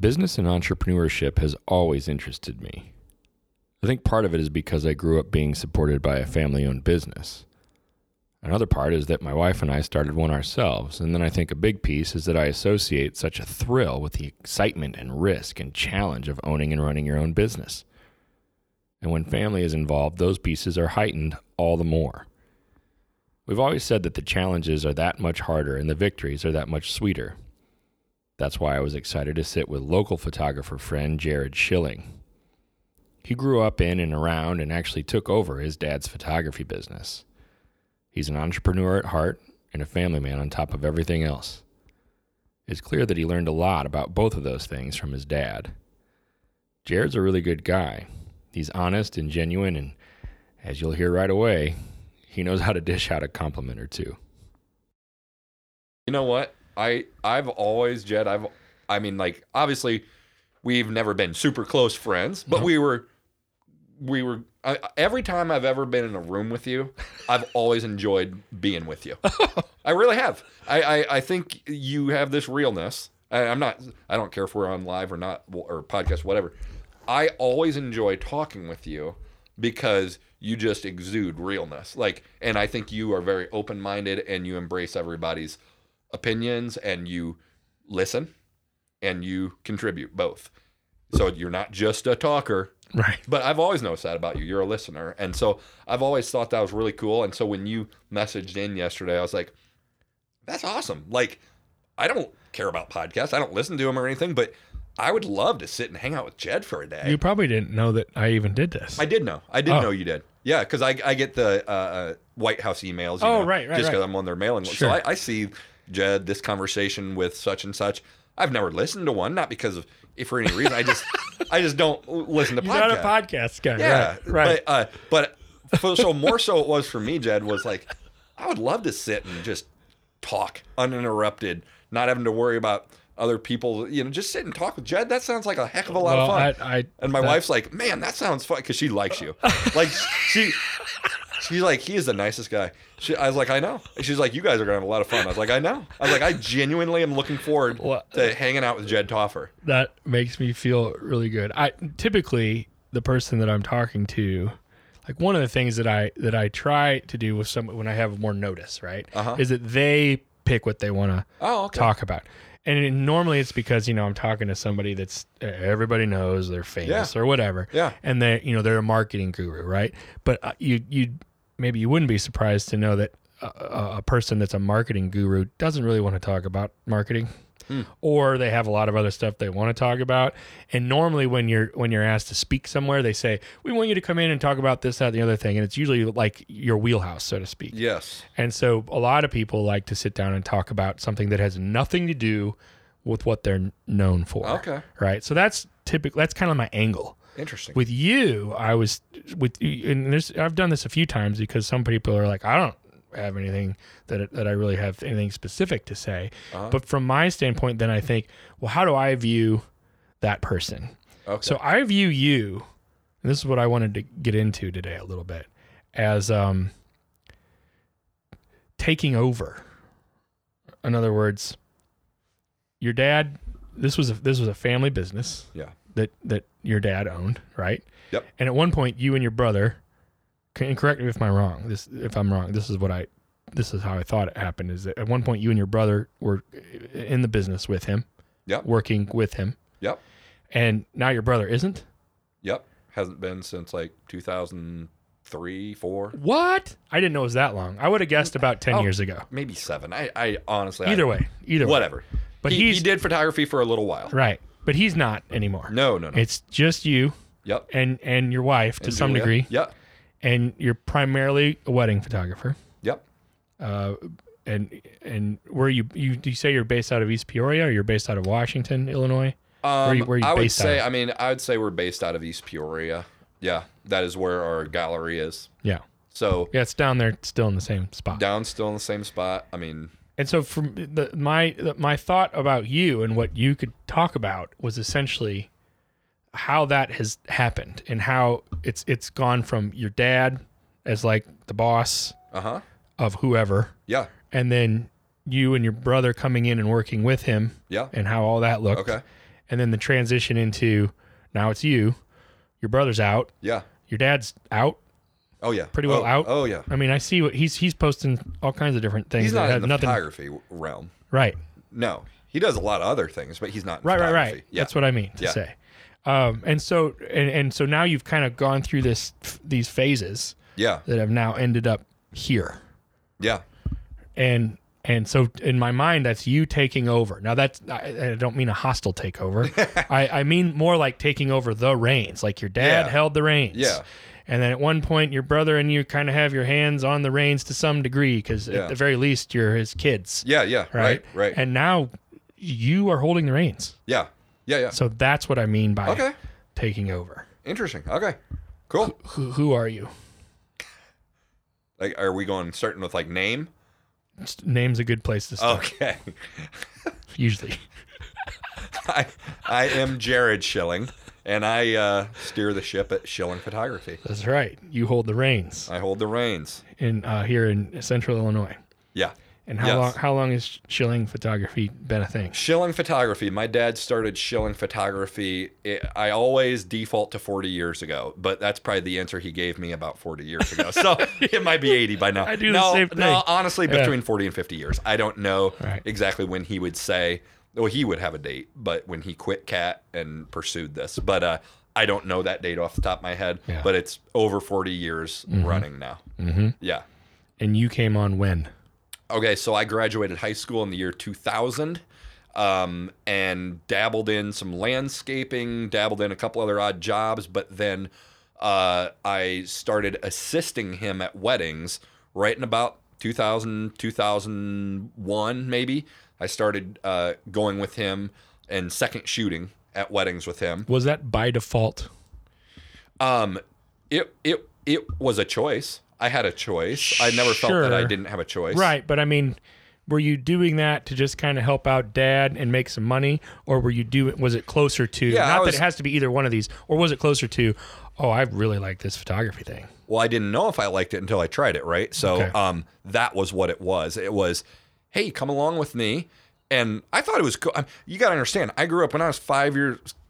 Business and entrepreneurship has always interested me. I think part of it is because I grew up being supported by a family-owned business. Another part is that my wife and I started one ourselves, and then I think a big piece is that I associate such a thrill with the excitement and risk and challenge of owning and running your own business. And when family is involved, those pieces are heightened all the more. We've always said that the challenges are that much harder and the victories are that much sweeter. That's why I was excited to sit with local photographer friend Jared Schilling. He grew up in and around and actually took over his dad's photography business. He's an entrepreneur at heart and a family man on top of everything else. It's clear that he learned a lot about both of those things from his dad. Jared's a really good guy. He's honest and genuine, and as you'll hear right away, he knows how to dish out a compliment or two. You know what? I've always, Jed, obviously we've never been super close friends, but we were, every time I've ever been in a room with you, I've always enjoyed being with you. I really have. I think you have this realness. I don't care if we're on live or not, or podcast, whatever. I always enjoy talking with you because you just exude realness. And I think you are very open-minded and you embrace everybody's opinions and you listen and you contribute both. So you're not just a talker. Right. But I've always noticed that about you. You're a listener. And so I've always thought that was really cool. And so when you messaged in yesterday, I was like, that's awesome. I don't care about podcasts. I don't listen to them or anything, but I would love to sit and hang out with Jed for a day. You probably didn't know that I even did this. I did know. I didn't know you did. Yeah, because I get the White House emails. Right. Just because I'm on their mailing list. Sure. So I see, Jed, this conversation with such and such. I've never listened to one, not because of, if for any reason, I just don't listen to podcasts. You're not a podcast guy. Yeah, right. But more so it was for me, Jed, was I would love to sit and just talk uninterrupted, not having to worry about other people, just sit and talk with Jed. That sounds like a heck of a lot of fun. And my wife's like, man, that sounds fun, because she likes you. She's like, he is the nicest guy. I was like, I know. And she's like, you guys are going to have a lot of fun. I was like, I know. I was like, I genuinely am looking forward to hanging out with Jed Toffer. That makes me feel really good. Typically, the person that I'm talking to, one of the things that I try to do with someone when I have more notice, right, is that they pick what they want to talk about. And normally it's because, I'm talking to somebody that's everybody knows, they're famous or whatever. Yeah. And they, they're a marketing guru, right? But maybe you wouldn't be surprised to know that a person that's a marketing guru doesn't really want to talk about marketing, or they have a lot of other stuff they want to talk about. And normally when you're asked to speak somewhere, they say, we want you to come in and talk about this, that, and the other thing. And it's usually your wheelhouse, so to speak. Yes. And so a lot of people like to sit down and talk about something that has nothing to do with what they're known for. Okay. Right. So that's kind of my angle. Interesting. With you, I've done this a few times because some people are like, I don't have anything that I really have anything specific to say. Uh-huh. But from my standpoint, then I think, well, how do I view that person? Okay. So I view you, and this is what I wanted to get into today a little bit, as taking over. In other words, your dad, this was a family business. Yeah. That your dad owned, right? Yep. And at one point, you and your brother, and correct me if I'm wrong. This is how I thought it happened. Is that at one point you and your brother were in the business with him, yep, working with him, yep. And now your brother isn't. Yep, hasn't been since 2003, 2004. What? I didn't know it was that long. I would have guessed about 10 years ago, maybe 7. I honestly either way, whatever. But he did photography for a little while, right? But he's not anymore. No. It's just you. Yep. And your wife to some degree. Yep. And you're primarily a wedding photographer. Yep. And where you say you're based out of East Peoria, or you're based out of Washington, Illinois? Where are you I would based say, out of? I mean, I would say we're based out of East Peoria. Yeah, that is where our gallery is. Yeah. So yeah, it's down there, still in the same spot. Down, still in the same spot. I mean. And so, from my thought about you and what you could talk about was essentially how that has happened and how it's gone from your dad as like the boss of whoever, yeah, and then you and your brother coming in and working with him, yeah, and how all that looked, okay, and then the transition into now it's you, your brother's out, yeah, your dad's out. Oh yeah, pretty well out. Oh yeah. I mean, I see what he's posting all kinds of different things. He's not in the photography realm, right? No, he does a lot of other things, but he's not. Right. Yeah. That's what I mean to say. And so now you've kind of gone through these phases. Yeah. That have now ended up here. Yeah. And so in my mind, that's you taking over. Now that's, I don't mean a hostile takeover. I mean more like taking over the reins. Like your dad held the reins. Yeah. And then at one point, your brother and you kind of have your hands on the reins to some degree, because at the very least, you're his kids. Right. And now you are holding the reins. Yeah. So that's what I mean by taking over. Interesting. Okay, cool. Who are you? Like, are we going starting with like name? Name's a good place to start. Okay. Usually. I am Jared Schilling. And I steer the ship at Schilling Photography. That's right. You hold the reins. I hold the reins. Here in Central Illinois. Yeah. And how long has Schilling Photography been a thing? Schilling Photography. My dad started Schilling Photography. I always default to 40 years ago, but that's probably the answer he gave me about 40 years ago. So it might be 80 by now. I do the same thing. No, honestly, between 40 and 50 years. I don't know exactly when he would say. Well, he would have a date, but when he quit Cat and pursued this, but I don't know that date off the top of my head. Yeah. But it's over 40 years running now. Mm-hmm. Yeah. And you came on when? Okay, so I graduated high school in the year 2000, and dabbled in some landscaping, dabbled in a couple other odd jobs, but then I started assisting him at weddings right in about 2000, 2001 maybe. I started going with him and second shooting at weddings with him. Was that by default? It was a choice. I had a choice. I never felt that I didn't have a choice. Right, but I mean, were you doing that to just kind of help out Dad and make some money, or were you was it closer to? Yeah, that it has to be either one of these, or was it closer to? Oh, I really like this photography thing. Well, I didn't know if I liked it until I tried it. Right, so that was what it was. It was. Hey, come along with me. And I thought it was cool. You got to understand, I grew up when I was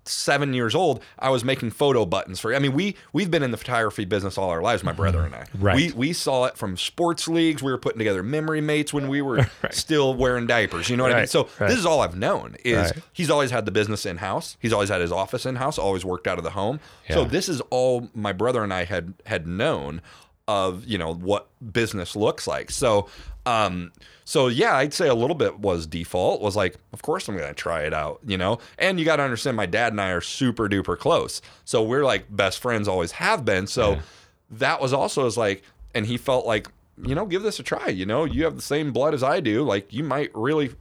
7 years old, I was making photo buttons for, we've been in the photography business all our lives, my brother and I. Right. We saw it from sports leagues. We were putting together memory mates when we were still wearing diapers. You know what I mean? So this is all I've known is he's always had the business in-house. He's always had his office in-house, always worked out of the home. Yeah. So this is all my brother and I had known of, what business looks like. So, I'd say a little bit was default, was like, of course I'm going to try it out, and you got to understand my dad and I are super duper close. So we're like best friends, always have been. So that was also is like, and he felt like, give this a try, you have the same blood as I do. Like you might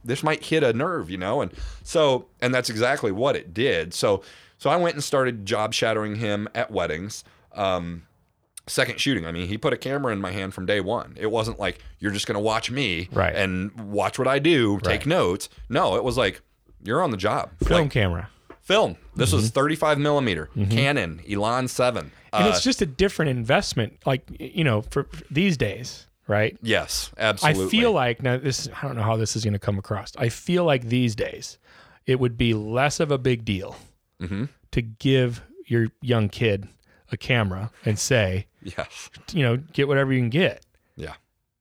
this might hit a nerve, and so, and that's exactly what it did. So I went and started job shadowing him at weddings. Second shooting. He put a camera in my hand from day one. It wasn't like, you're just going to watch me and watch what I do, take notes. No, it was like, you're on the job. Film camera. Film. This was 35 millimeter Canon Elan 7. And it's just a different investment, like, for these days, right? Yes, absolutely. I feel like, now this, I don't know how this is going to come across. I feel like these days it would be less of a big deal to give your young kid a camera and say, yes, get whatever you can get. Yeah.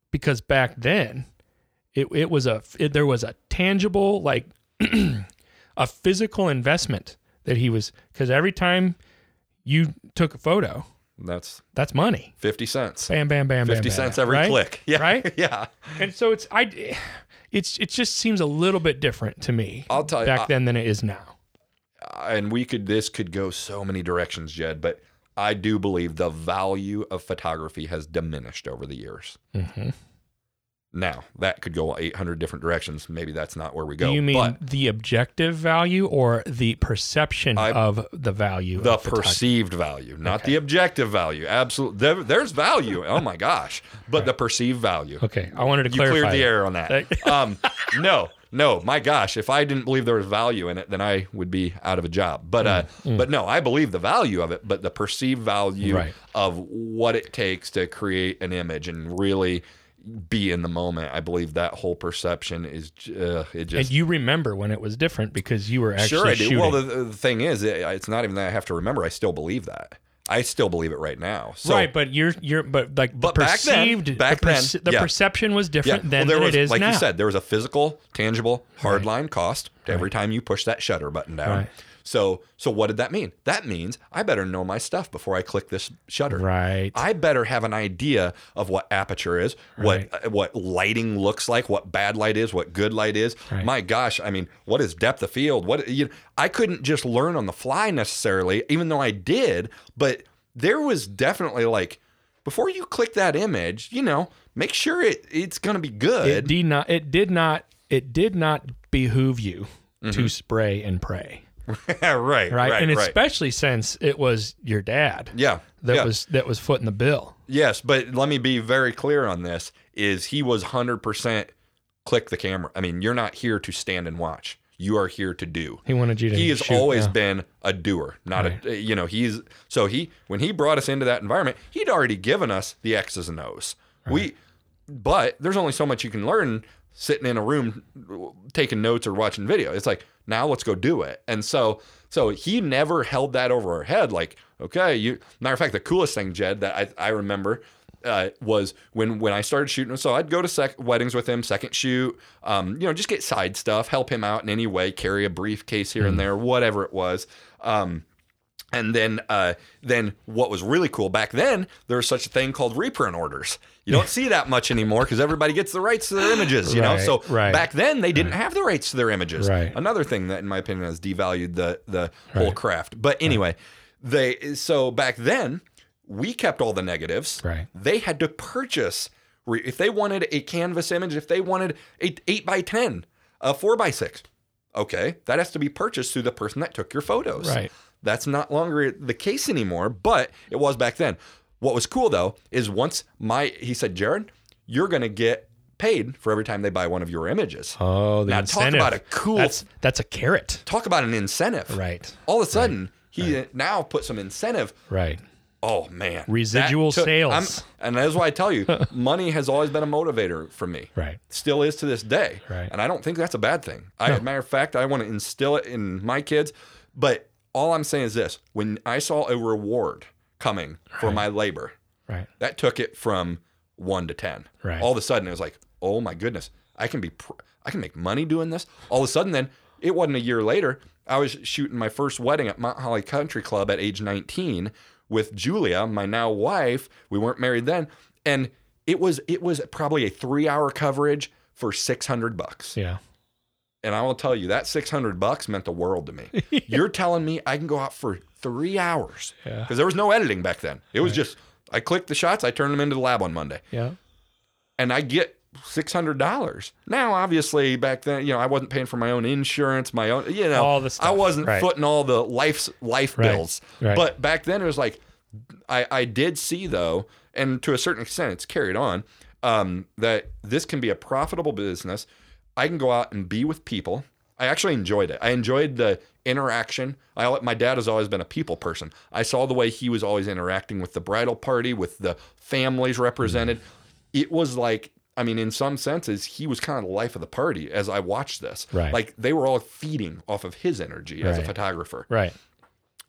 Because back then it was there was a tangible, like a physical investment that he was, because every time you took a photo, that's money. 50 cents. Bam, bam, bam, 50 bam, cents bam, every click. Yeah. Right. Yeah. And so it just seems a little bit different to me. I'll tell you back then than it is now. And this could go so many directions, Jed, but I do believe the value of photography has diminished over the years. Now, that could go 800 different directions. Maybe that's not where we go. Do you mean the objective value or the perception of the value? The perceived value, not the objective value. Absolutely. There's value. Oh, my gosh. But the perceived value. Okay. I wanted to clarify. You cleared the air on that. No. My gosh. If I didn't believe there was value in it, then I would be out of a job. But but no, I believe the value of it, but the perceived value of what it takes to create an image and really be in the moment. I believe that whole perception is it just. And you remember when it was different because you were actually shooting. Well, the thing is, it's not even that I have to remember. I still believe that. I still believe it right now. So, but perceived back then, the perception was different than it is now. Like you said, there was a physical, tangible, hardline cost to every time you push that shutter button down. Right. So what did that mean? That means I better know my stuff before I click this shutter. Right. I better have an idea of what aperture is, what lighting looks like, what bad light is, what good light is. Right. My gosh, I mean, what is depth of field? I couldn't just learn on the fly necessarily, even though I did, but there was definitely like, before you click that image, make sure it's going to be good. It did not behoove you to spray and pray. Right. And especially since it was your dad that was footing the bill. Yes, but let me be very clear on this, is he was 100% click the camera. I mean, you're not here to stand and watch. You are here to do. He wanted you to He has shoot, always been a doer, not a, when he brought us into that environment, he'd already given us the X's and O's. But there's only so much you can learn sitting in a room taking notes or watching video. It's like, now let's go do it. And so he never held that over our head. Like, okay, matter of fact, the coolest thing, Jed, that I remember was when I started shooting. So I'd go to weddings with him, second shoot, just get side stuff, help him out in any way, carry a briefcase here and there, whatever it was. And then what was really cool back then, there was such a thing called reprint orders. You don't see that much anymore because everybody gets the rights to their images, So back then they didn't have the rights to their images. Right. Another thing that, in my opinion, has devalued the whole craft. But anyway, so back then we kept all the negatives. Right. They had to purchase if they wanted a canvas image, if they wanted a 8x10, a 4x6. Okay, that has to be purchased through the person that took your photos. Right. That's not longer the case anymore, but it was back then. What was cool though is he said, Jared, you're going to get paid for every time they buy one of your images. Oh, now incentive. Talk about a cool. That's a carrot. Talk about an incentive. Right. All of a sudden, he now put some incentive. Right. Oh man. Residual sales. And that's why I tell you, money has always been a motivator for me. Right. Still is to this day. Right. And I don't think that's a bad thing. As a matter of fact, I want to instill it in my kids, but all I'm saying is this, when I saw a reward coming for my labor, that took it from 1 to 10. Right. All of a sudden, it was like, oh my goodness, I can make money doing this. All of a sudden then, it wasn't a year later, I was shooting my first wedding at Mount Holly Country Club at age 19 with Julia, my now wife. We weren't married then. And it was probably a 3-hour coverage for $600. Yeah. And I will tell you, that $600 meant the world to me. Yeah. You're telling me I can go out for 3 hours because there was no editing back then. It was just, I clicked the shots, I turned them into the lab on Monday. Yeah. And I get $600. Now, obviously, back then, I wasn't paying for my own insurance, my own, all the stuff. I wasn't footing all the life bills. Right. But back then, it was like, I did see, though, and to a certain extent, it's carried on, that this can be a profitable business. I can go out and be with people. I actually enjoyed it. I enjoyed the interaction. My dad has always been a people person. I saw the way he was always interacting with the bridal party, with the families represented. It was like, I mean, in some senses, he was kind of the life of the party as I watched this. Right. Like they were all feeding off of his energy as a photographer. Right.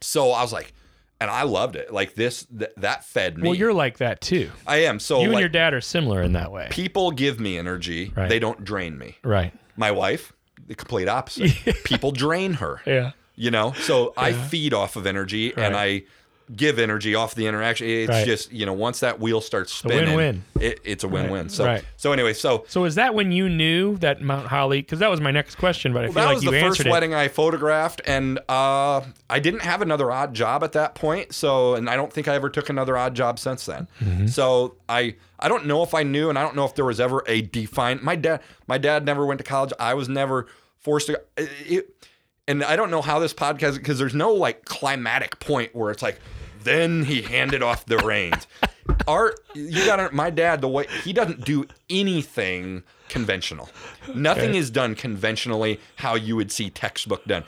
So I was like, and I loved it. Like that fed me. Well, you're like that too. I am. So you and your dad are similar in that way. People give me energy. Right. They don't drain me. Right. My wife, the complete opposite. People drain her. Yeah. So I feed off of energy and I give energy off the interaction. It's right. just, you know, once that wheel starts spinning, it's a win-win. Right. So, right. so anyway, so is that when you knew that Mount Holly? Because that was my next question, but I feel like you answered it. That was the first wedding I photographed, and I didn't have another odd job at that point. So, and I don't think I ever took another odd job since then. Mm-hmm. So I don't know if I knew, and I don't know if there was ever a defined. My dad never went to college. I was never forced to. And I don't know how this podcast, because there's no like climatic point where it's like, then he handed off the reins. My dad, the way he doesn't do anything conventional. Nothing is done conventionally how you would see textbook done.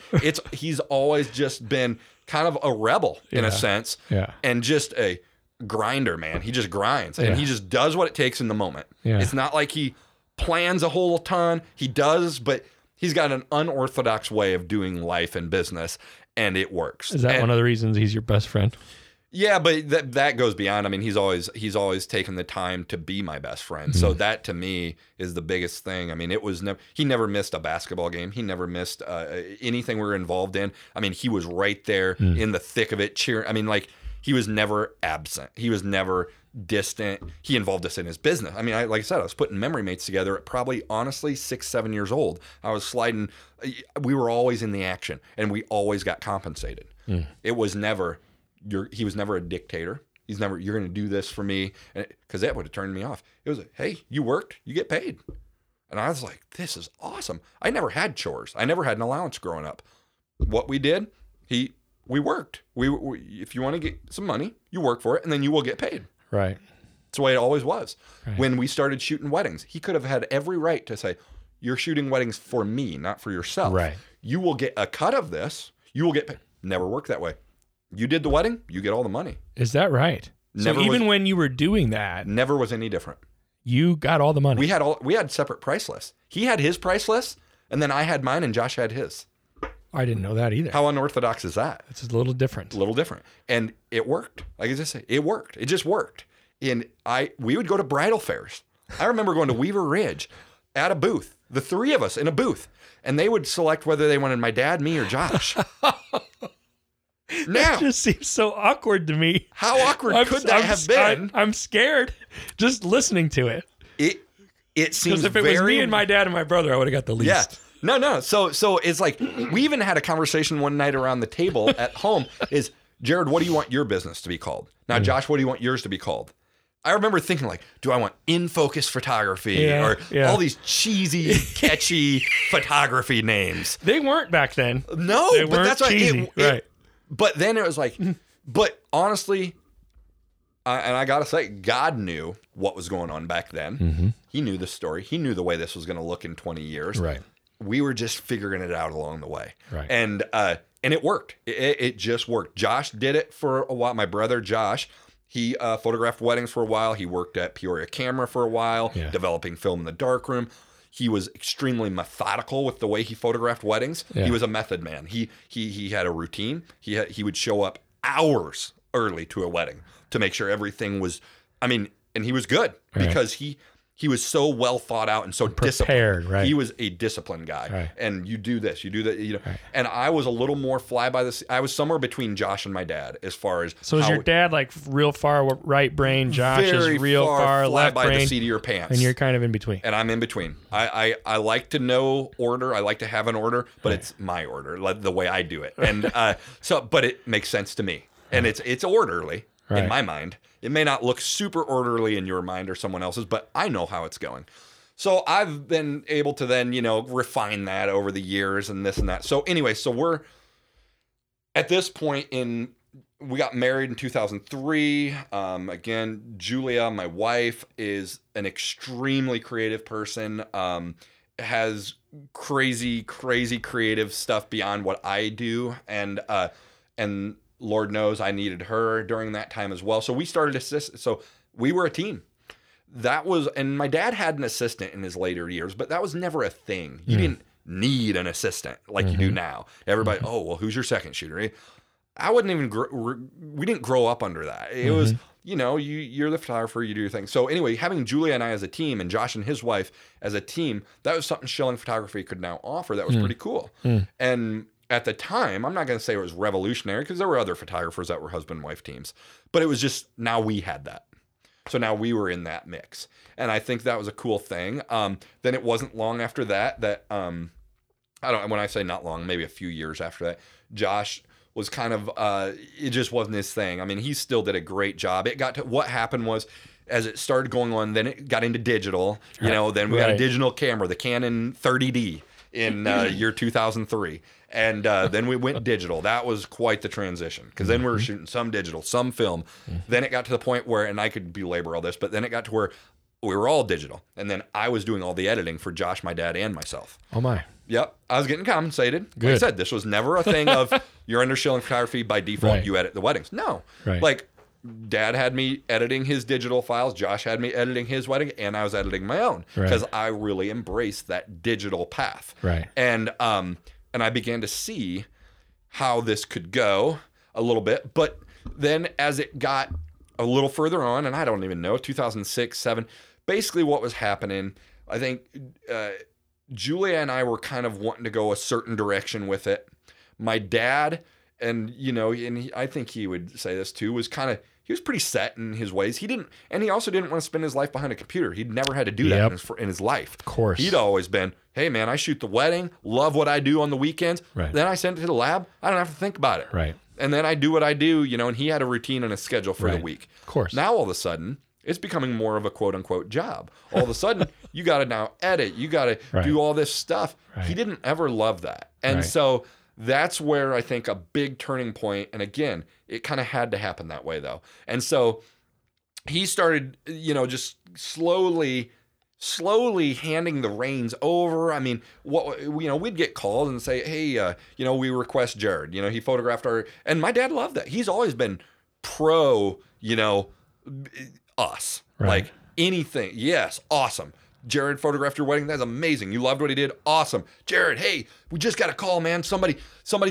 He's always just been kind of a rebel in a sense, and just a grinder, man. He just grinds and he just does what it takes in the moment. Yeah. It's not like he plans a whole ton. He does, but he's got an unorthodox way of doing life and business, and it works. Is that one of the reasons he's your best friend? Yeah, but that goes beyond. I mean, he's always taken the time to be my best friend. Mm-hmm. So that to me is the biggest thing. I mean, he never missed a basketball game. He never missed anything we were involved in. I mean, he was right there in the thick of it, cheering. I mean, like he was never absent. He was never distant. He involved us in his business. I mean, like I said, I was putting memory mates together at probably, honestly, 6-7 years old. I was sliding. We were always in the action, and we always got compensated. Mm. It was never. He was never a dictator. He's never. You're going to do this for me, because that would have turned me off. It was like, hey, you worked, you get paid, and I was like, this is awesome. I never had chores. I never had an allowance growing up. What we did, we worked. We if you want to get some money, you work for it, and then you will get paid. Right. That's the way it always was. Right. When we started shooting weddings, he could have had every right to say, you're shooting weddings for me, not for yourself. Right. You will get a cut of this. You will get paid. Never worked that way. You did the wedding, you get all the money. Is that right? Never so even was, when you were doing that. Never was any different. You got all the money. We had separate price lists. He had his price list, and then I had mine, and Josh had his. I didn't know that either. How unorthodox is that? It's a little different. And it worked. Like I just say, it worked. It just worked. And we would go to bridal fairs. I remember going to Weaver Ridge at a booth, the three of us in a booth, and they would select whether they wanted my dad, me, or Josh. Now, it just seems so awkward to me. How awkward could that have been? I'm scared just listening to it. It seems because if it was me and my dad and my brother, I would have got the least. Yeah. No. So it's like we even had a conversation one night around the table at home. Is Jared, what do you want your business to be called? Now, Josh, what do you want yours to be called? I remember thinking like, do I want in focus photography or all these cheesy, catchy photography names? They weren't back then. No, they but that's cheesy. Right. But then it was like, but honestly, and I got to say, God knew what was going on back then. Mm-hmm. He knew the story. He knew the way this was going to look in 20 years. Right. We were just figuring it out along the way. Right. And it worked. It just worked. Josh did it for a while. My brother, Josh, he photographed weddings for a while. He worked at Peoria Camera for a while, developing film in the darkroom. He was extremely methodical with the way he photographed weddings. Yeah. He was a method man. He had a routine. He would show up hours early to a wedding to make sure everything was. I mean, and he was good because he was so well thought out and so prepared, disciplined. Right. He was a disciplined guy. Right. And you do this, you do that. You know. Right. And I was a little more fly by the seat. I was somewhere between Josh and my dad as far as. So is your dad like real far right brain? Josh is real far left brain. Fly by the seat of your pants. And you're kind of in between. And I'm in between. I like to know order. I like to have an order, but it's my order, like the way I do it. And but it makes sense to me. And it's orderly in my mind. It may not look super orderly in your mind or someone else's, but I know how it's going. So I've been able to then, refine that over the years and this and that. So anyway, we're at this point we got married in 2003. Again, Julia, my wife, is an extremely creative person, has crazy, crazy creative stuff beyond what I do. And Lord knows I needed her during that time as well. So we started assist. So we were a team. And my dad had an assistant in his later years, but that was never a thing. You didn't need an assistant like you do now. Everybody, oh, well, who's your second shooter? I wouldn't even, we didn't grow up under that. It was, you're the photographer, you do your thing. So anyway, having Julia and I as a team and Josh and his wife as a team, that was something Schilling Photography could now offer. That was pretty cool. And at the time, I'm not going to say it was revolutionary because there were other photographers that were husband and wife teams, but it was just, now we had that. So now we were in that mix. And I think that was a cool thing. Then it wasn't long after that, when I say not long, maybe a few years after that, Josh was kind of, it just wasn't his thing. I mean, he still did a great job. It got to, what happened was, as it started going on, then it got into digital, then we got a digital camera, the Canon 30D in year 2003. And then we went digital. That was quite the transition because then we were shooting some digital, some film. Then it got to the point where, and I could belabor all this, but then it got to where we were all digital. And then I was doing all the editing for Josh, my dad, and myself. Oh, my. Yep. I was getting compensated. Good. Like I said, this was never a thing of you're under Schilling Photography by default. Right. You edit the weddings. No. Right. Like, Dad had me editing his digital files. Josh had me editing his wedding, and I was editing my own because I really embraced that digital path. Right. And I began to see how this could go a little bit. But then as it got a little further on, and I don't even know, 2006, 7, basically what was happening, I think Julia and I were kind of wanting to go a certain direction with it. My dad... And, he, I think he would say this too, was kind of, he was pretty set in his ways. He didn't, and he also didn't want to spend his life behind a computer. He'd never had to do that in his life. Of course. He'd always been, hey man, I shoot the wedding, love what I do on the weekends. Right. Then I send it to the lab. I don't have to think about it. Right. And then I do what I do, and he had a routine and a schedule for the week. Of course. Now all of a sudden, it's becoming more of a quote unquote job. All of a sudden, you got to now edit. You got to do all this stuff. Right. He didn't ever love that. And so... That's where I think a big turning point, and again, it kind of had to happen that way though. And so he started, just slowly handing the reins over. I mean, we'd get calls and say, hey, we request Jared. He photographed and my dad loved that. He's always been pro, us. Right. Like anything. Yes, awesome. Jared photographed your wedding. That's amazing. You loved what he did. Awesome. Jared, hey, we just got a call, man. Somebody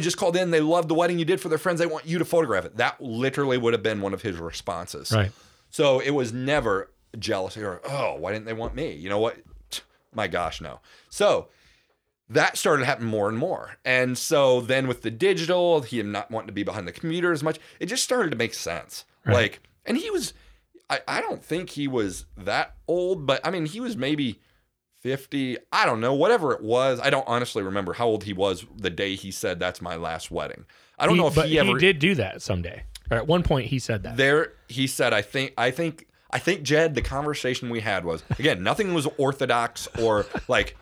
just called in. They loved the wedding you did for their friends. They want you to photograph it. That literally would have been one of his responses. Right. So it was never jealousy or, oh, why didn't they want me? You know what? My gosh, no. So that started happening more and more. And so then with the digital, him not wanting to be behind the computer as much, it just started to make sense. Right. And he was... I don't think he was that old, but I mean, he was maybe 50. I don't know, whatever it was. I don't honestly remember how old he was the day he said, that's my last wedding. I don't know if he ever... He did do that someday. Or at one point, he said that. He said, I think, Jed, the conversation we had was, again, nothing was orthodox or like,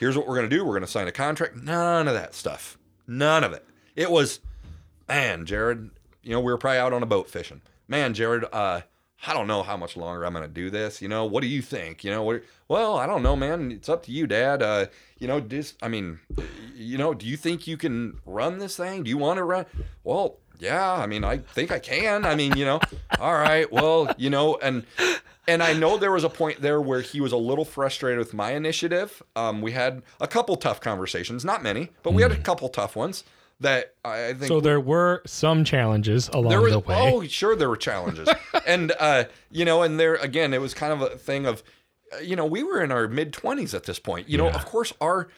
here's what we're going to do. We're going to sign a contract. None of that stuff. None of it. It was, man, Jared, we were probably out on a boat fishing. Man, Jared... I don't know how much longer I'm going to do this. What do you think? Well, I don't know, man. It's up to you, Dad. Do you think you can run this thing? Do you want to run? Well, yeah, I mean, I think I can. I mean, all right, well, and I know there was a point there where he was a little frustrated with my initiative. We had a couple tough conversations, not many, but we had a couple tough ones. That I think so. There were some challenges along the way. Oh, sure, there were challenges, and and there again, it was kind of a thing of, we were in our mid-20s at this point. Of course, our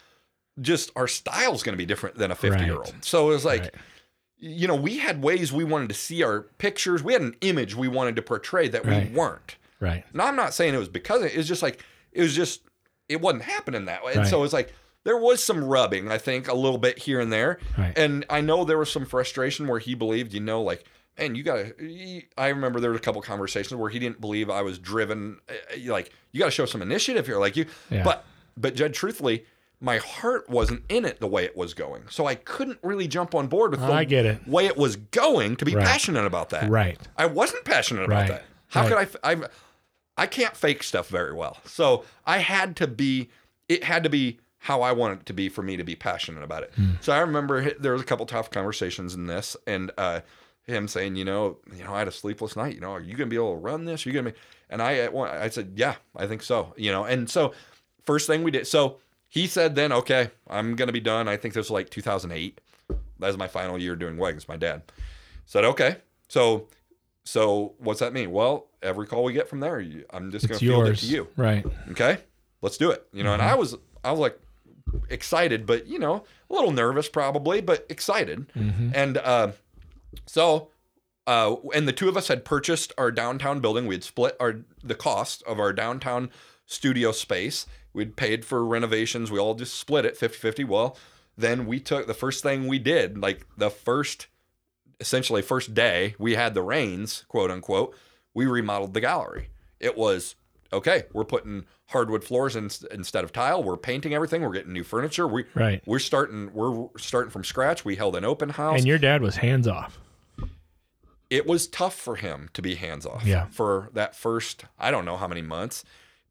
style is going to be different than a 50-year-old. Right. So it was like, we had ways we wanted to see our pictures. We had an image we wanted to portray that we weren't. Right. Now I'm not saying it was because it was just like it wasn't happening that way, and so it's like. There was some rubbing, I think, a little bit here and there. Right. And I know there was some frustration where he believed, I remember there was a couple conversations where he didn't believe I was driven. Like, you got to show some initiative here. But Jed, truthfully, my heart wasn't in it the way it was going. So I couldn't really jump on board with the way it was going to be passionate about that. Right. I wasn't passionate about that. How could I can't fake stuff very well. So it had to be how I want it to be for me to be passionate about it. Hmm. So I remember there was a couple tough conversations in this and him saying, I had a sleepless night, are you going to be able to run this? Are you going to be, and I said, yeah, I think so. And so first thing we did, so he said then, okay, I'm going to be done. I think this was like 2008. That was my final year doing weddings. My dad said, okay, so what's that mean? Well, every call we get from there, I'm just going to field it to you. Right. Okay. Let's do it. And I was like, excited, but, you know, a little nervous probably, but excited. Mm-hmm. And so the two of us had purchased our downtown building. We had split the cost of our downtown studio space. We'd paid for renovations. We all just split it 50-50. Well, then we took the first thing we did, like the first day we had the reins, quote unquote, we remodeled the gallery. It was, okay, we're putting hardwood floors instead of tile. We're painting everything. We're getting new furniture. We're starting from scratch. We held an open house. And your dad was hands off. It was tough for him to be hands off for that first, I don't know how many months,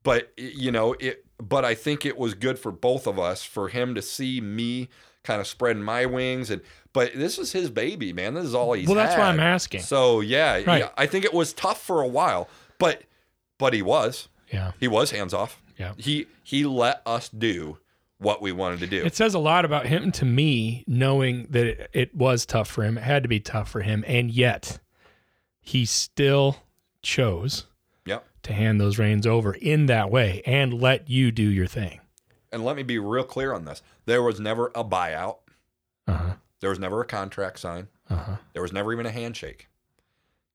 but you know, but I think it was good for both of us, for him to see me kind of spreading my wings, but this is his baby, man. This is all he's had. Well, that's why I'm asking. So yeah, I think it was tough for a while, but he was hands off. Yeah. He let us do what we wanted to do. It says a lot about him to me, knowing that it was tough for him. It had to be tough for him. And yet he still chose to hand those reins over in that way and let you do your thing. And let me be real clear on this. There was never a buyout. Uh-huh. There was never a contract signed. Uh-huh. There was never even a handshake.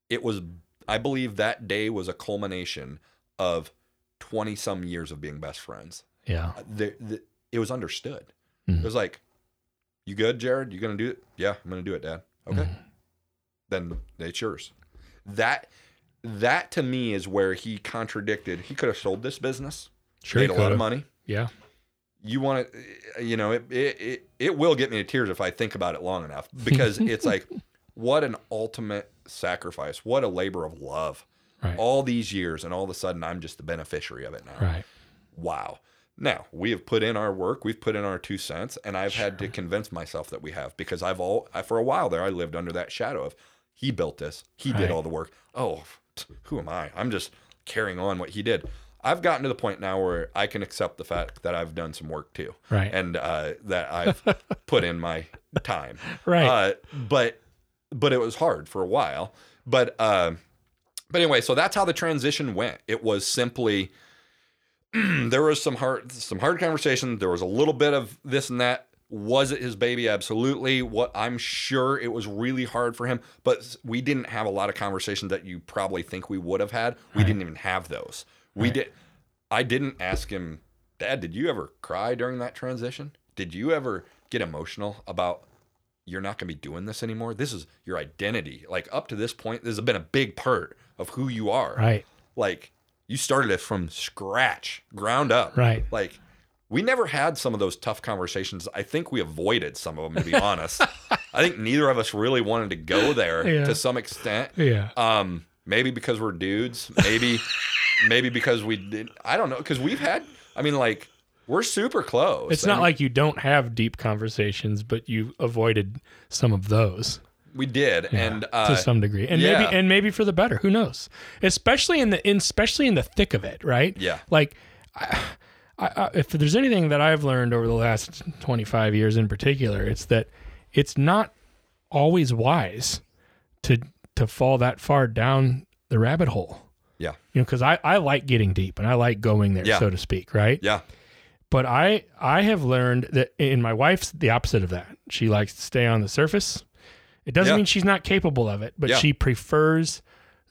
It was, I believe that day was a culmination of 20 some years of being best friends. Yeah. It was understood. Mm-hmm. It was like, you good, Jared? You going to do it? Yeah, I'm going to do it, Dad. Okay. Mm-hmm. Then it's yours. That to me is where he contradicted. He could have sold this business. Sure. Made a lot of money. Yeah. You want to, you know, it will get me to tears if I think about it long enough, because it's like, what an ultimate sacrifice. What a labor of love. Right. All these years, and all of a sudden I'm just the beneficiary of it now. Right. Wow. Now, we have put in our work, we've put in our 2 cents, and I've had to convince myself that we have, because for a while there, I lived under that shadow of, he built this, he did all the work. Oh, who am I? I'm just carrying on what he did. I've gotten to the point now where I can accept the fact that I've done some work too. Right. And that I've put in my time. Right. But it was hard for a while. But anyway, so that's how the transition went. It was simply... there was some hard conversation. There was a little bit of this and that. Was it his baby? Absolutely. What I'm sure it was really hard for him, but we didn't have a lot of conversations that you probably think we would have had. We didn't even have those. I didn't ask him, Dad, did you ever cry during that transition? Did you ever get emotional about, you're not going to be doing this anymore? This is your identity. Like, up to this point, this has been a big part of who you are. Right. Like, you started it from scratch, ground up. Right. Like, we never had some of those tough conversations. I think we avoided some of them, to be honest. I think neither of us really wanted to go there to some extent. Yeah. Maybe because we're dudes. Maybe because we didn't. I don't know. Because we've had, I mean, like, we're super close. It's not like you don't have deep conversations, but you avoided some of those. We did, and to some degree, and maybe for the better. Who knows? Especially in the thick of it, right? Yeah. Like, I, if there's anything that I've learned over the last 25 years, in particular, it's that it's not always wise to fall that far down the rabbit hole. Yeah. You know, because I like getting deep and I like going there, so to speak, right? Yeah. But I have learned that, and my wife's the opposite of that. She likes to stay on the surface. It doesn't mean she's not capable of it, but she prefers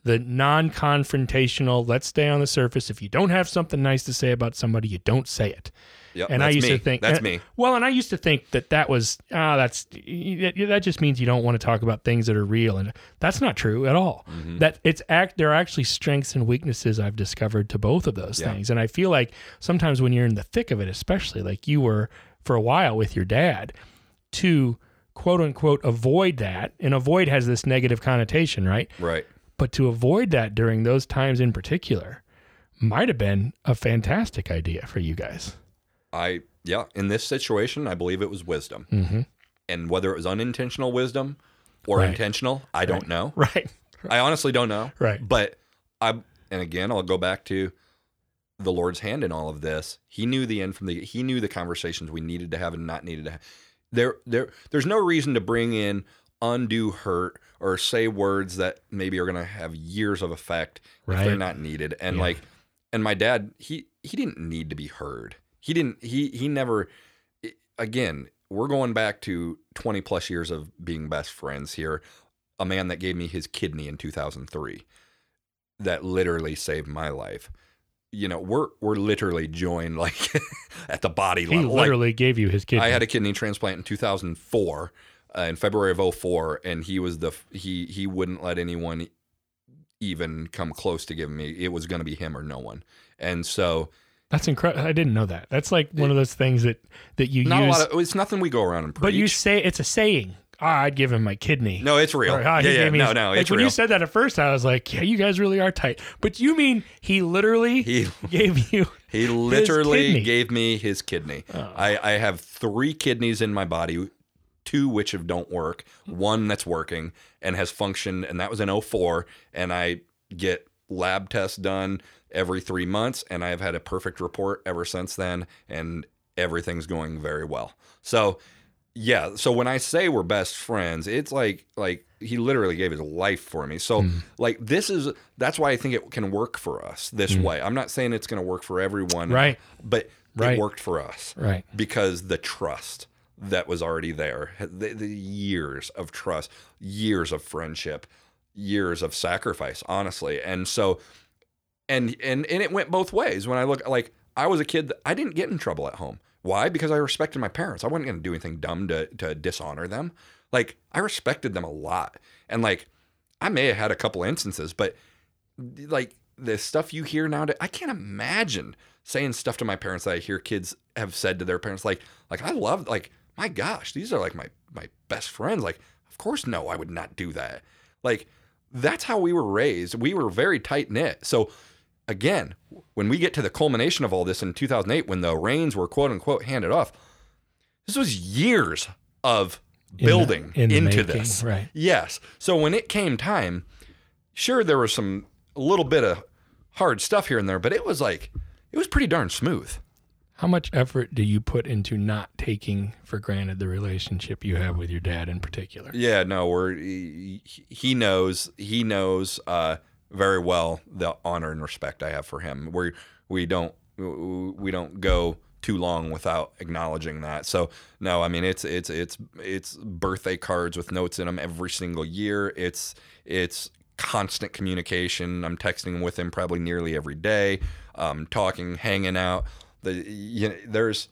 the non-confrontational, let's stay on the surface. If you don't have something nice to say about somebody, you don't say it. Yep, and I used to think... That's me. Well, and I used to think that was... that just means you don't want to talk about things that are real. And that's not true at all. Mm-hmm. There are actually strengths and weaknesses I've discovered to both of those things. And I feel like sometimes when you're in the thick of it, especially like you were for a while with your dad, to... quote unquote, avoid that. And avoid has this negative connotation, right? Right. But to avoid that during those times in particular might have been a fantastic idea for you guys. In this situation, I believe it was wisdom. Mm-hmm. And whether it was unintentional wisdom or intentional, I don't know. Right. I honestly don't know. Right. But I'll go back to the Lord's hand in all of this. He knew the end he knew the conversations we needed to have and not needed to have. There's no reason to bring in undue hurt or say words that maybe are going to have years of effect if they're not needed. And and my dad, he didn't need to be heard. He didn't, he never, again, we're going back to 20 plus years of being best friends here. A man that gave me his kidney in 2003 that literally saved my life. You know, we're literally joined like at the body level. He literally gave you his kidney. I had a kidney transplant in 2004 in February of 04, and he was he wouldn't let anyone even come close to giving me. It was going to be him or no one. And so that's incredible. I didn't know that. That's like one of those things that you not use. It's nothing we go around and preach. But you say it's a saying. I'd give him my kidney. No, it's real. Or, it's like, real. When you said that at first, I was like, yeah, you guys really are tight. But you mean he literally gave you He literally gave me his kidney. Oh. I have 3 kidneys in my body, 2 which don't work, 1 that's working and has functioned, and that was in 04, and I get lab tests done every 3 months, and I've had a perfect report ever since then, and everything's going very well. So... yeah. So when I say we're best friends, it's like he literally gave his life for me. So that's why I think it can work for us this way. I'm not saying it's going to work for everyone. Right. But it worked for us. Right. Because the trust that was already there, the years of trust, years of friendship, years of sacrifice, honestly. And so, and it went both ways. When I look, like, I was a kid that I didn't get in trouble at home. Why? Because I respected my parents. I wasn't going to do anything dumb to dishonor them. Like, I respected them a lot. And, like, I may have had a couple instances, but, like, the stuff you hear nowadays, I can't imagine saying stuff to my parents that I hear kids have said to their parents. Like I love, like, my gosh, these are, like, my best friends. Like, of course, no, I would not do that. Like, that's how we were raised. We were very tight-knit. So, again, when we get to the culmination of all this in 2008, when the reins were quote unquote handed off, this was years of building into this. Right. Yes. So when it came time, sure, there was a little bit of hard stuff here and there, but it was pretty darn smooth. How much effort do you put into not taking for granted the relationship you have with your dad in particular? Yeah, no, he knows very well the honor and respect I have for him. We don't go too long without acknowledging that. So no, I mean it's birthday cards with notes in them every single year. It's constant communication. I'm texting with him probably nearly every day. Talking, hanging out. It's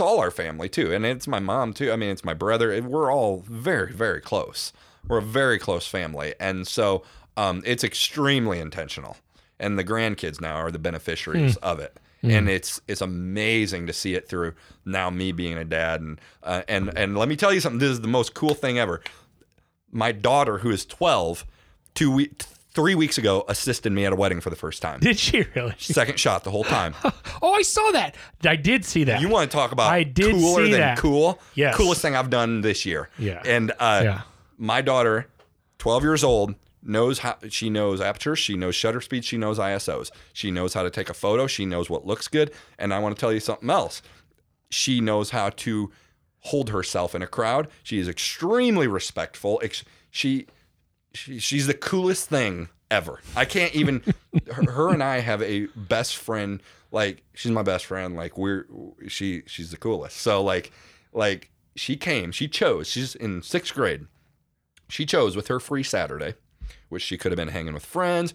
all our family too, and it's my mom too. I mean it's my brother. We're all very very close. We're a very close family, and so it's extremely intentional. And the grandkids now are the beneficiaries of it, and it's amazing to see it through. Now me being a dad, and let me tell you something. This is the most cool thing ever. My daughter, who is 12, 3 weeks ago, assisted me at a wedding for the first time. Did she really? Second shot the whole time. Oh, I saw that. I did see that. You want to talk about cooler than that. Cool? Yes. Coolest thing I've done this year. Yeah, and yeah. My daughter, 12 years old, knows how. She knows aperture, she knows shutter speed, she knows ISOs. She knows how to take a photo, she knows what looks good. And I want to tell you something else. She knows how to hold herself in a crowd. She is extremely respectful. She's the coolest thing ever. I can't even, her and I have a best friend, like she's my best friend, like she's the coolest. So like she's in 6th grade. She chose with her free Saturday, which she could have been hanging with friends,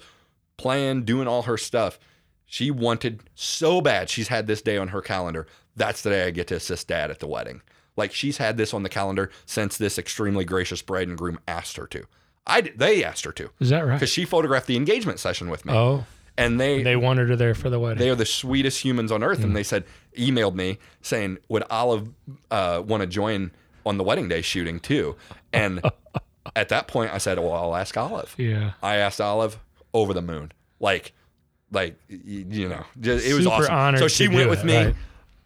playing, doing all her stuff. She wanted so bad. She's had this day on her calendar. That's the day I get to assist dad at the wedding. Like she's had this on the calendar since this extremely gracious bride and groom asked her to. They asked her to. Is that right? Because she photographed the engagement session with me. Oh. And they wanted her there for the wedding. They are the sweetest humans on earth. Mm. And they emailed me saying, would Olive want to join on the wedding day shooting too? And... at that point, I said, well, I'll ask Olive. Yeah. I asked Olive, over the moon. Like you know, just, it was super awesome. So she went with me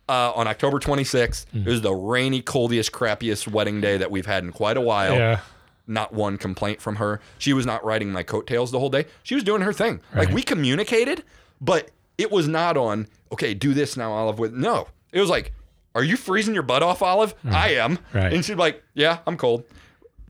on October 26th. Mm. It was the rainy, coldiest, crappiest wedding day that we've had in quite a while. Yeah. Not one complaint from her. She was not riding my coattails the whole day. She was doing her thing. Right. Like, we communicated, but it was not on, okay, do this now, Olive. No. It was like, are you freezing your butt off, Olive? Mm. I am. Right. And she'd be like, yeah, I'm cold.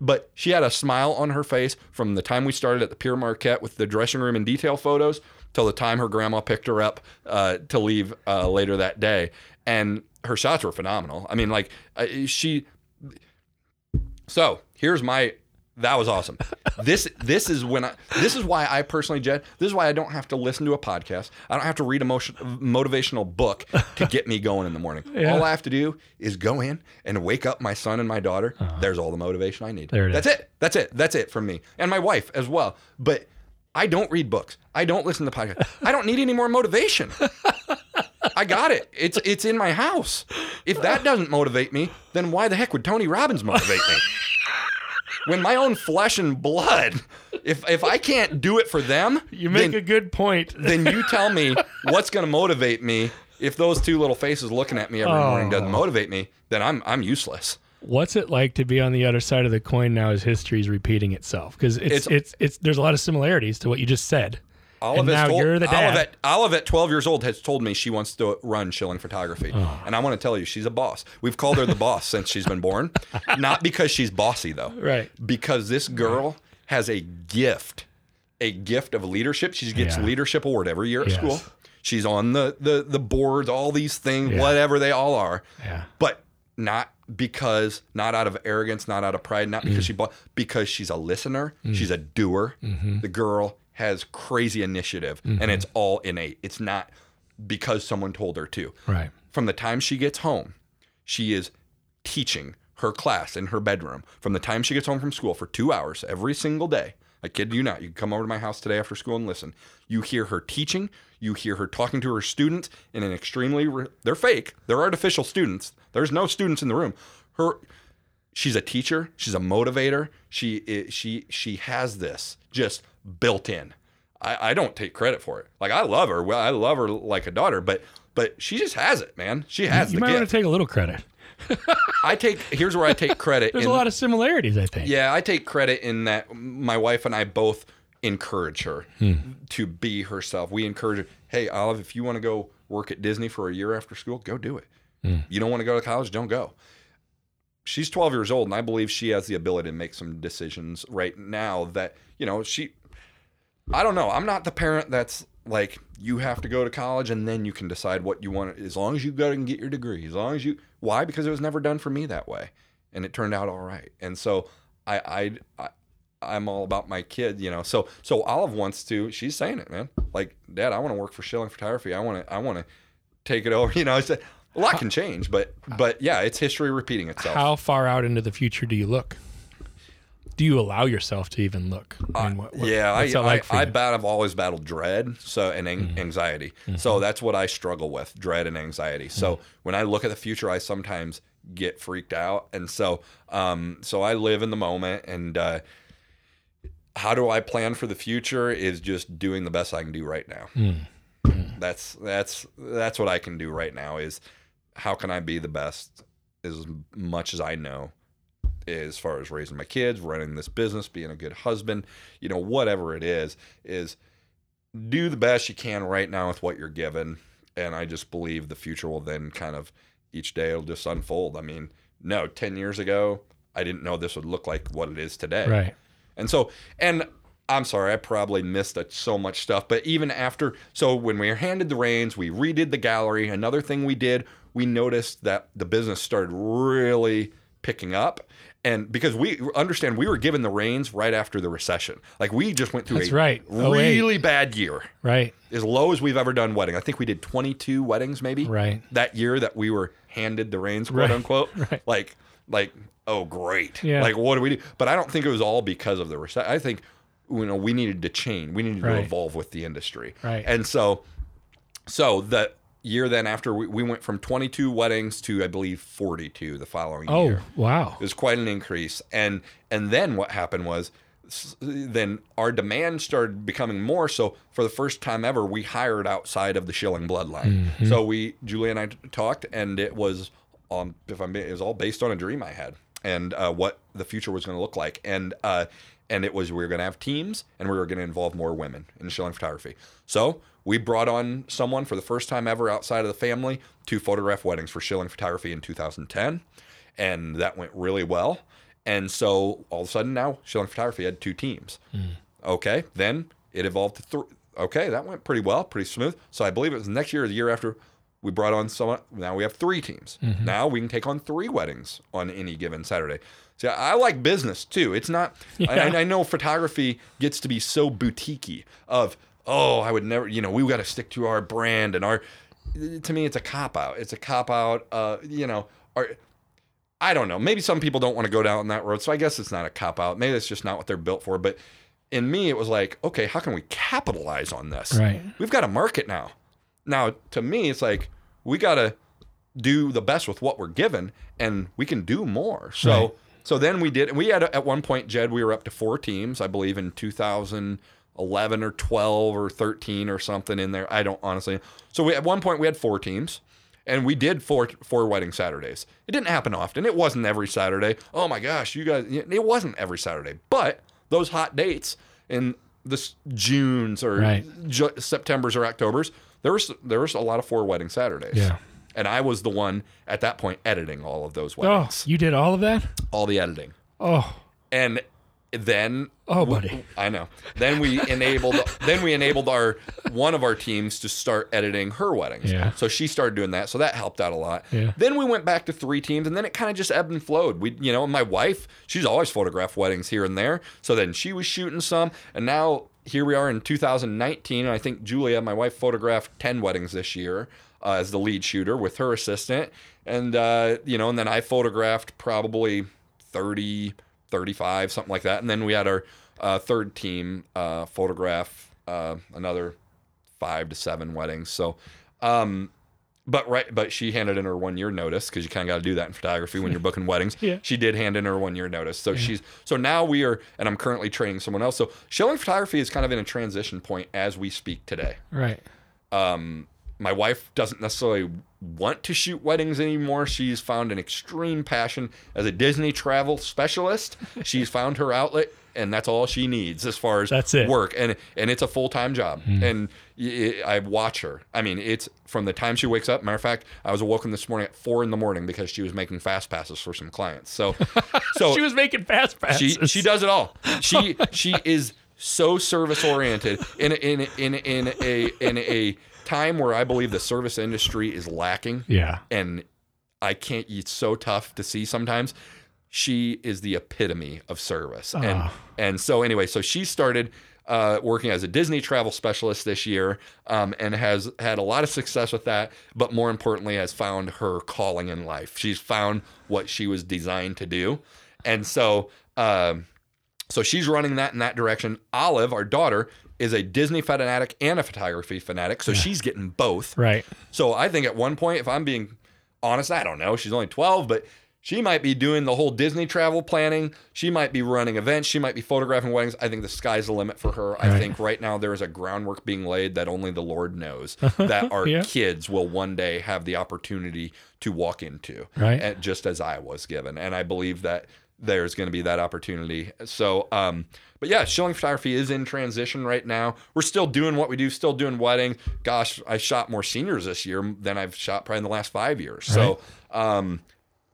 But she had a smile on her face from the time we started at the Pier Marquette with the dressing room and detail photos till the time her grandma picked her up to leave later that day. And her shots were phenomenal. I mean, like, she... So, here's my... That was awesome. This is when I... This is why I personally, Jed, this is why I don't have to listen to a podcast. I don't have to read a motivational book to get me going in the morning. Yeah. All I have to do is go in and wake up my son and my daughter. Uh-huh. There's all the motivation I need. There it is. That's it from me. And my wife as well. But I don't read books. I don't listen to podcasts. I don't need any more motivation. I got it. It's in my house. If that doesn't motivate me, then why the heck would Tony Robbins motivate me? When my own flesh and blood, if I can't do it for them, you make a good point. Then you tell me what's going to motivate me. If those two little faces looking at me every morning doesn't motivate me, then I'm useless. What's it like to be on the other side of the coin now as history's repeating itself? Because it's there's a lot of similarities to what you just said. Olive at 12 years old has told me she wants to run Schilling Photography. Oh. And I want to tell you, she's a boss. We've called her the boss since she's been born. Not because she's bossy, though. Right. Because this girl has a gift of leadership. She gets a leadership award every year at school. She's on the boards, all these things, whatever they all are. Yeah. But not out of arrogance, not out of pride, not because because she's a listener. Mm. She's a doer. Mm-hmm. The girl has crazy initiative, and it's all innate. It's not because someone told her to. Right. From the time she gets home, she is teaching her class in her bedroom. From the time she gets home from school for 2 hours every single day, I kid you not, you can come over to my house today after school and listen. You hear her teaching. You hear her talking to her students in an extremely... they're fake. They're artificial students. There's no students in the room. She's a teacher. She's a motivator. She has this just... built in. I don't take credit for it. Like, I love her. Well, I love her like a daughter, but she just has it, man. She has the gift. You might want to take a little credit. Here's where I take credit. There's a lot of similarities, I think. Yeah, I take credit in that my wife and I both encourage her to be herself. We encourage her, hey, Olive, if you want to go work at Disney for a year after school, go do it. Mm. You don't want to go to college, don't go. She's 12 years old, and I believe she has the ability to make some decisions right now that, you know, she... I don't know. I'm not the parent that's like, you have to go to college and then you can decide what you want. As long as you go and get your degree, as long as you... Why? Because it was never done for me that way. And it turned out all right. And so I'm all about my kid, you know. So Olive wants to... She's saying it, man. Like, Dad, I want to work for Schilling Photography. I want to take it over. You know, it's a lot can change, but yeah, it's history repeating itself. How far out into the future do you look? Do you allow yourself to even look? I mean, I've always battled dread and anxiety. Mm-hmm. So that's what I struggle with, dread and anxiety. So when I look at the future, I sometimes get freaked out. And so I live in the moment. And how do I plan for the future is just doing the best I can do right now. Mm-hmm. That's what I can do right now is how can I be the best as much as I know, as far as raising my kids, running this business, being a good husband, you know, whatever it is do the best you can right now with what you're given. And I just believe the future will then kind of each day it'll just unfold. I mean, 10 years ago, I didn't know this would look like what it is today. Right. And so, and I'm sorry, I probably missed so much stuff, but even after, so when we were handed the reins, we redid the gallery. Another thing we did, we noticed that the business started really picking up. And because we understand we were given the reins right after the recession. Like, we just went through really bad year. Right. As low as we've ever done wedding. I think we did 22 weddings maybe. Right. That year that we were handed the reins, quote unquote. Right. Like, oh, great. Yeah. Like, what do we do? But I don't think it was all because of the recession. I think, you know, we needed to change. We needed to evolve with the industry. Right. And so the year then after we went from 22 weddings to, I believe, 42 the following year. Oh, wow. It was quite an increase. And then what happened was then our demand started becoming more. So for the first time ever, we hired outside of the Schilling bloodline. Mm-hmm. So Julia and I talked, and it was it was all based on a dream I had and what the future was going to look like. And it was we were going to have teams, and we were going to involve more women in Schilling Photography. So we brought on someone for the first time ever outside of the family to photograph weddings for Schilling Photography in 2010, and that went really well. And so all of a sudden now Schilling Photography had two teams. Mm. Okay, then it evolved to three. Okay, that went pretty well, pretty smooth. So I believe it was next year or the year after we brought on someone. Now we have three teams. Mm-hmm. Now we can take on three weddings on any given Saturday. See, I like business too. It's not, yeah. I know photography gets to be so boutique-y of, oh, I would never, you know, we've got to stick to our brand and our, to me, it's a cop-out. It's a cop-out, you know, our, I don't know. Maybe some people don't want to go down that road. So I guess it's not a cop-out. Maybe that's just not what they're built for. But in me, it was like, okay, how can we capitalize on this? Right. We've got a market now. Now, to me, it's like we got to do the best with what we're given, and we can do more. So, right. So then we did. And we had at one point, Jed, we were up to four teams, I believe, in 2011 or 12 or 13 or something in there. I don't honestly. So we, at one point, we had four teams, and we did four wedding Saturdays. It didn't happen often. It wasn't every Saturday. Oh my gosh, you guys! It wasn't every Saturday, but those hot dates in the Junes or right. Septembers or Octobers. There was a lot of four wedding Saturdays. Yeah. And I was the one at that point editing all of those weddings. Oh, you did all of that? All the editing. Oh. And then buddy. I know. Then we enabled our one of our teams to start editing her weddings. Yeah. So she started doing that. So that helped out a lot. Yeah. Then we went back to three teams and then it kind of just ebbed and flowed. We my wife, she's always photographed weddings here and there. So then she was shooting some and now here we are in 2019, and I think Julia, my wife, photographed 10 weddings this year as the lead shooter with her assistant. And, and then I photographed probably 30, 35, something like that. And then we had our third team photograph another 5 to 7 weddings. So, but she handed in her 1-year notice because you kind of got to do that in photography when you're booking weddings. Yeah. She did hand in her 1-year notice. So so now we are, and I'm currently training someone else. So Schilling Photography is kind of in a transition point as we speak today. Right. My wife doesn't necessarily want to shoot weddings anymore. She's found an extreme passion as a Disney travel specialist. She's found her outlet. And that's all she needs as far as that's it. Work. And it's a full-time job. Mm. And I watch her. I mean, it's from the time she wakes up. Matter of fact, I was awoken this morning at 4 a.m. because she was making fast passes for some clients. So she was making fast passes. She does it all. She is so service-oriented in a time where I believe the service industry is lacking. Yeah. And I can't. It's so tough to see sometimes. She is the epitome of service. Oh. And so anyway, so she started working as a Disney travel specialist this year and has had a lot of success with that, but more importantly has found her calling in life. She's found what she was designed to do. And so so she's running that in that direction. Olive, our daughter, is a Disney fanatic and a photography fanatic, so she's getting both. Right. So I think at one point, if I'm being honest, I don't know, she's only 12, but she might be doing the whole Disney travel planning. She might be running events. She might be photographing weddings. I think the sky's the limit for her. I think right now there is a groundwork being laid that only the Lord knows that our kids will one day have the opportunity to walk into, and just as I was given. And I believe that there's going to be that opportunity. So, but yeah, Schilling Photography is in transition right now. We're still doing what we do, still doing weddings. Gosh, I shot more seniors this year than I've shot probably in the last 5 years. So,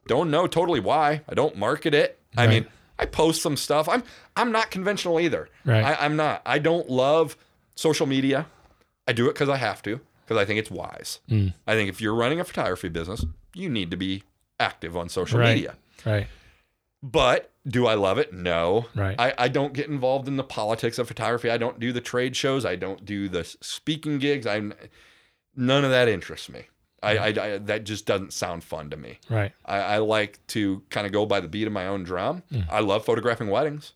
don't know totally why. I don't market it. I mean, I post some stuff. I'm not conventional either. Right. I'm not. I don't love social media. I do it because I have to, because I think it's wise. Mm. I think if you're running a photography business, you need to be active on social media. Right. But do I love it? No. Right. I don't get involved in the politics of photography. I don't do the trade shows. I don't do the speaking gigs. None of that interests me. I that just doesn't sound fun to me. Right. I like to kind of go by the beat of my own drum. Mm. I love photographing weddings.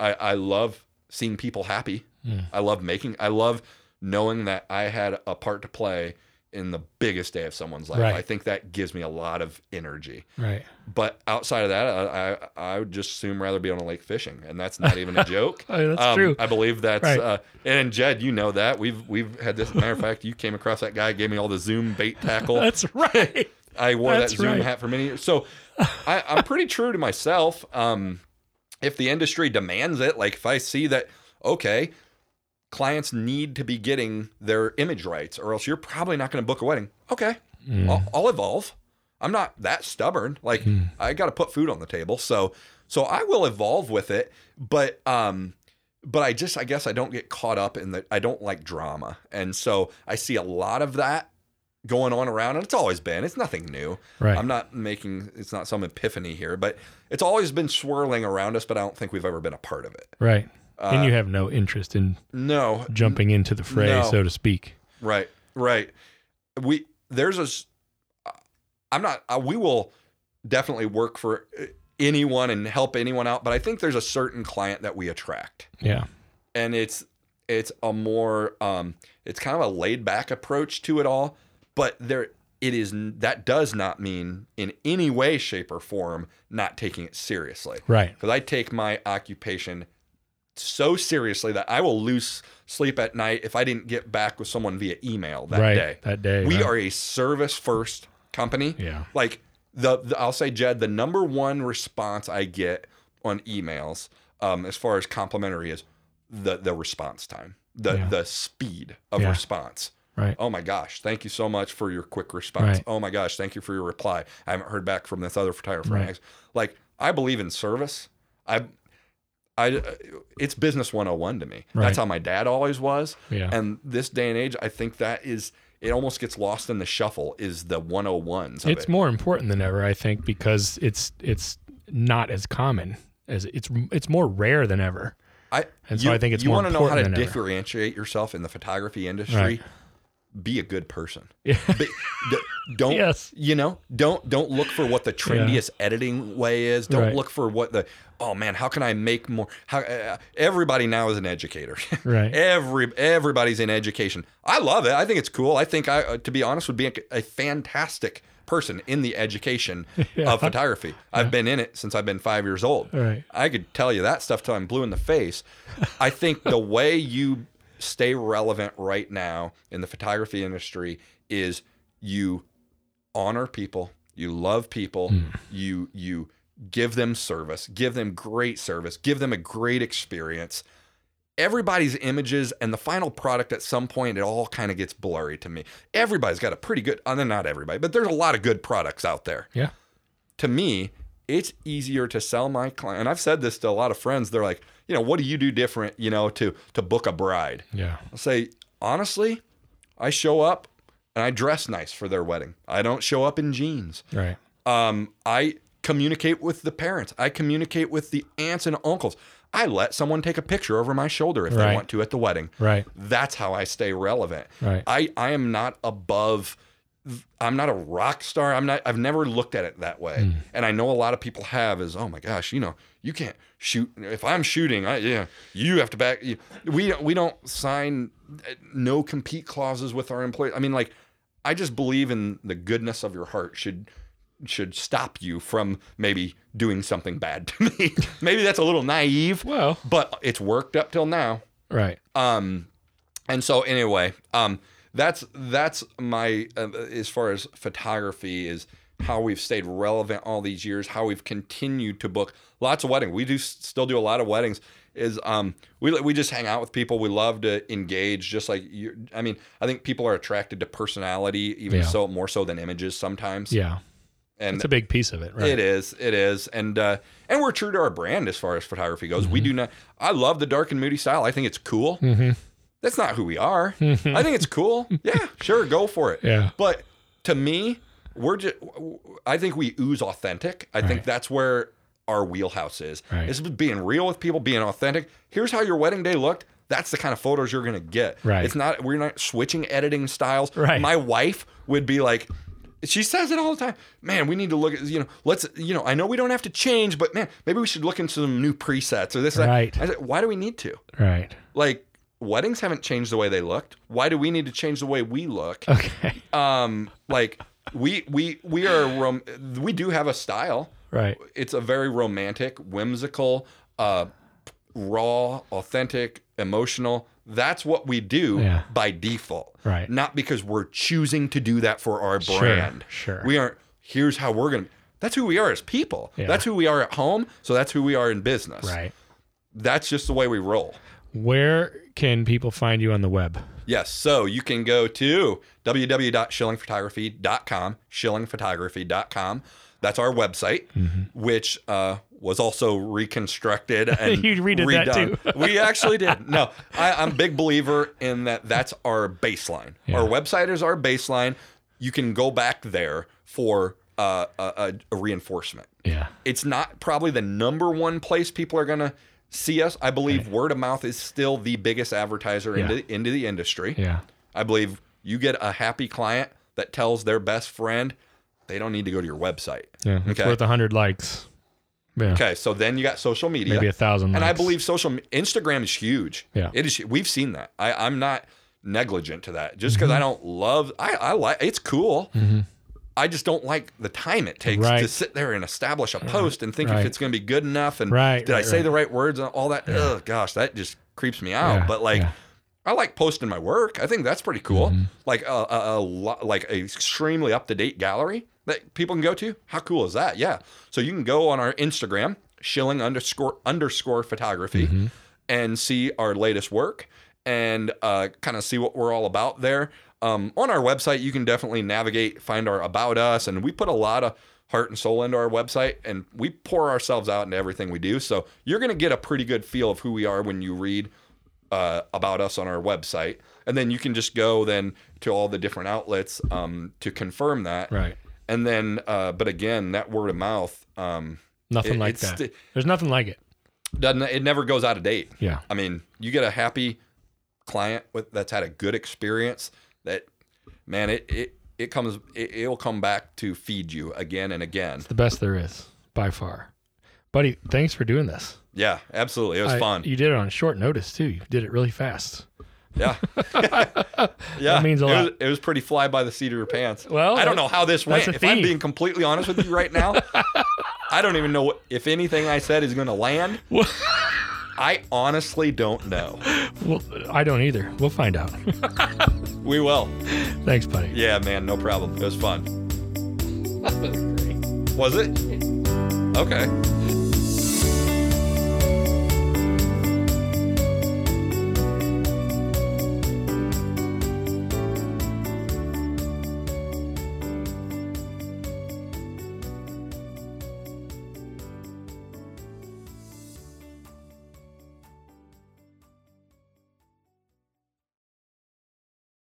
I love seeing people happy. Mm. I love knowing that I had a part to play in the biggest day of someone's life. Right. I think that gives me a lot of energy. Right. But outside of that, I would just assume rather be on a lake fishing, and that's not even a joke. That's true. I believe that's and Jed, you know that we've had this. Matter of fact, you came across that guy, gave me all the Zoom bait tackle. That's right. I wore that Zoom hat for many years, so I'm pretty true to myself. If the industry demands it, like if I see that, okay. Clients need to be getting their image rights or else you're probably not going to book a wedding. Okay. I'll evolve. I'm not that stubborn. Like I got to put food on the table. So, So I will evolve with it, but I guess I don't get caught up in I don't like drama. And so I see a lot of that going on around, and it's always been, it's nothing new. Right. It's not some epiphany here, but it's always been swirling around us, but I don't think we've ever been a part of it. Right. And you have no interest in jumping into the fray, so to speak. Right. Right. We will definitely work for anyone and help anyone out, but I think there's a certain client that we attract. Yeah. And it's a more, it's kind of a laid back approach to it all, but that does not mean in any way, shape or form, not taking it seriously. Right. Cause I take my occupation so seriously that I will lose sleep at night if I didn't get back with someone via email that day. We are a service first company. Yeah. Like I'll say, Jed, the number one response I get on emails, as far as complimentary, is the response time, the speed of response. Right. Oh my gosh. Thank you so much for your quick response. Right. Oh my gosh. Thank you for your reply. I haven't heard back from this other photographer. Right. Like, I believe in service. It's business 101 to me. Right. That's how my dad always was. Yeah. And this day and age, I think that is, it almost gets lost in the shuffle, is the 101s. It's more important than ever, I think, because it's not as common as it's more rare than ever. I think it's more important. You want to know how to differentiate yourself in the photography industry? Right. Be a good person. Yeah. Don't look for what the trendiest editing way is. Don't look for what how can I make more? Everybody now is an educator. Right. Everybody's in education. I love it. I think it's cool. I think I, to be honest, would be a fantastic person in the education of photography. I've been in it since I've been 5 years old. Right. I could tell you that stuff till I'm blue in the face. I think the way you stay relevant right now in the photography industry is you honor people, you love people, you give them service, give them great service, give them a great experience. Everybody's images and the final product, at some point, it all kind of gets blurry to me. Everybody's got a pretty good, not everybody, but there's a lot of good products out there. Yeah. To me, it's easier to sell my client. And I've said this to a lot of friends. They're like, what do you do different, to book a bride? Yeah. I'll say, honestly, I show up and I dress nice for their wedding. I don't show up in jeans. Right. I communicate with the parents. I communicate with the aunts and uncles. I let someone take a picture over my shoulder if they want to at the wedding. Right. That's how I stay relevant. Right. I am not above. I'm not a rock star. I've never looked at it that way. Mm. And I know a lot of people have, is, oh my gosh, you can't shoot. If I'm shooting, you have to back. We don't sign no compete clauses with our employees. I just believe in the goodness of your heart should stop you from maybe doing something bad to me. Maybe that's a little naive, but it's worked up till now. Right. And so anyway, that's my, as far as photography, is how we've stayed relevant all these years, how we've continued to book lots of weddings. We still do a lot of weddings, is we just hang out with people. We love to engage, just like you. I think people are attracted to personality, even so more so than images sometimes. Yeah. And it's a big piece of it, right? It is. And we're true to our brand as far as photography goes. Mm-hmm. I love the dark and moody style. I think it's cool. Mm-hmm. That's not who we are. Mm-hmm. I think it's cool. Yeah, sure, go for it. Yeah. But to me, I think we ooze authentic. I think that's where our wheelhouse is. Right. It's being real with people, being authentic. Here's how your wedding day looked. That's the kind of photos you're going to get. Right. We're not switching editing styles. Right. My wife would be like, she says it all the time, man, we need to look at, I know we don't have to change, but man, maybe we should look into some new presets or this. Right. I said, why do we need to? Right. Weddings haven't changed the way they looked. Why do we need to change the way we look? Okay. We do have a style. Right. It's a very romantic, whimsical, raw, authentic, emotional. That's what we do by default. Right. Not because we're choosing to do that for our brand. Sure. We aren't. Here's how we're gonna. That's who we are as people. Yeah. That's who we are at home. So that's who we are in business. Right. That's just the way we roll. Where can people find you on the web? Yes. So you can go to www.schillingphotography.com, That's our website, which was also reconstructed and you redone. That too. We actually did. No, I'm a big believer in that. That's our baseline. Yeah. Our website is our baseline. You can go back there for a reinforcement. Yeah, it's not probably the number one place people are going to see us. I believe word of mouth is still the biggest advertiser into the industry. Yeah, I believe you get a happy client that tells their best friend, they don't need to go to your website. Yeah, it's worth 100 likes. Yeah. Okay, so then you got social media. Maybe 1,000 likes. And I believe Instagram is huge. Yeah. It is. We've seen that. I'm not negligent to that. Just because I don't love, I like, it's cool. Mm-hmm. I just don't like the time it takes to sit there and establish a post and think if it's going to be good enough. And did I say the right words and all that? Yeah. Oh, gosh, that just creeps me out. Yeah. But I like posting my work. I think that's pretty cool. Mm-hmm. Like a extremely up-to-date gallery that people can go to. How cool is that? Yeah. So you can go on our Instagram, Schilling__photography, and see our latest work and kind of see what we're all about there. On our website, you can definitely navigate, find our About Us. And we put a lot of heart and soul into our website, and we pour ourselves out into everything we do. So you're going to get a pretty good feel of who we are when you read About Us on our website. And then you can just go then to all the different outlets to confirm that. Right. And then, but again, that word of mouth. Nothing like that. There's nothing like it. It never goes out of date. Yeah. I mean, you get a happy client that's had a good experience that, man, it'll come back to feed you again and again. It's the best there is by far. Buddy, thanks for doing this. Yeah, absolutely. It was fun. You did it on short notice too. You did it really fast. Yeah. That means a lot. It was pretty fly by the seat of your pants. Well, I don't know how this went. If I'm being completely honest with you right now, I don't even know if anything I said is going to land. I honestly don't know. Well, I don't either. We'll find out. We will. Thanks, buddy. Yeah, man. No problem. It was fun. That was great. Was it? Okay.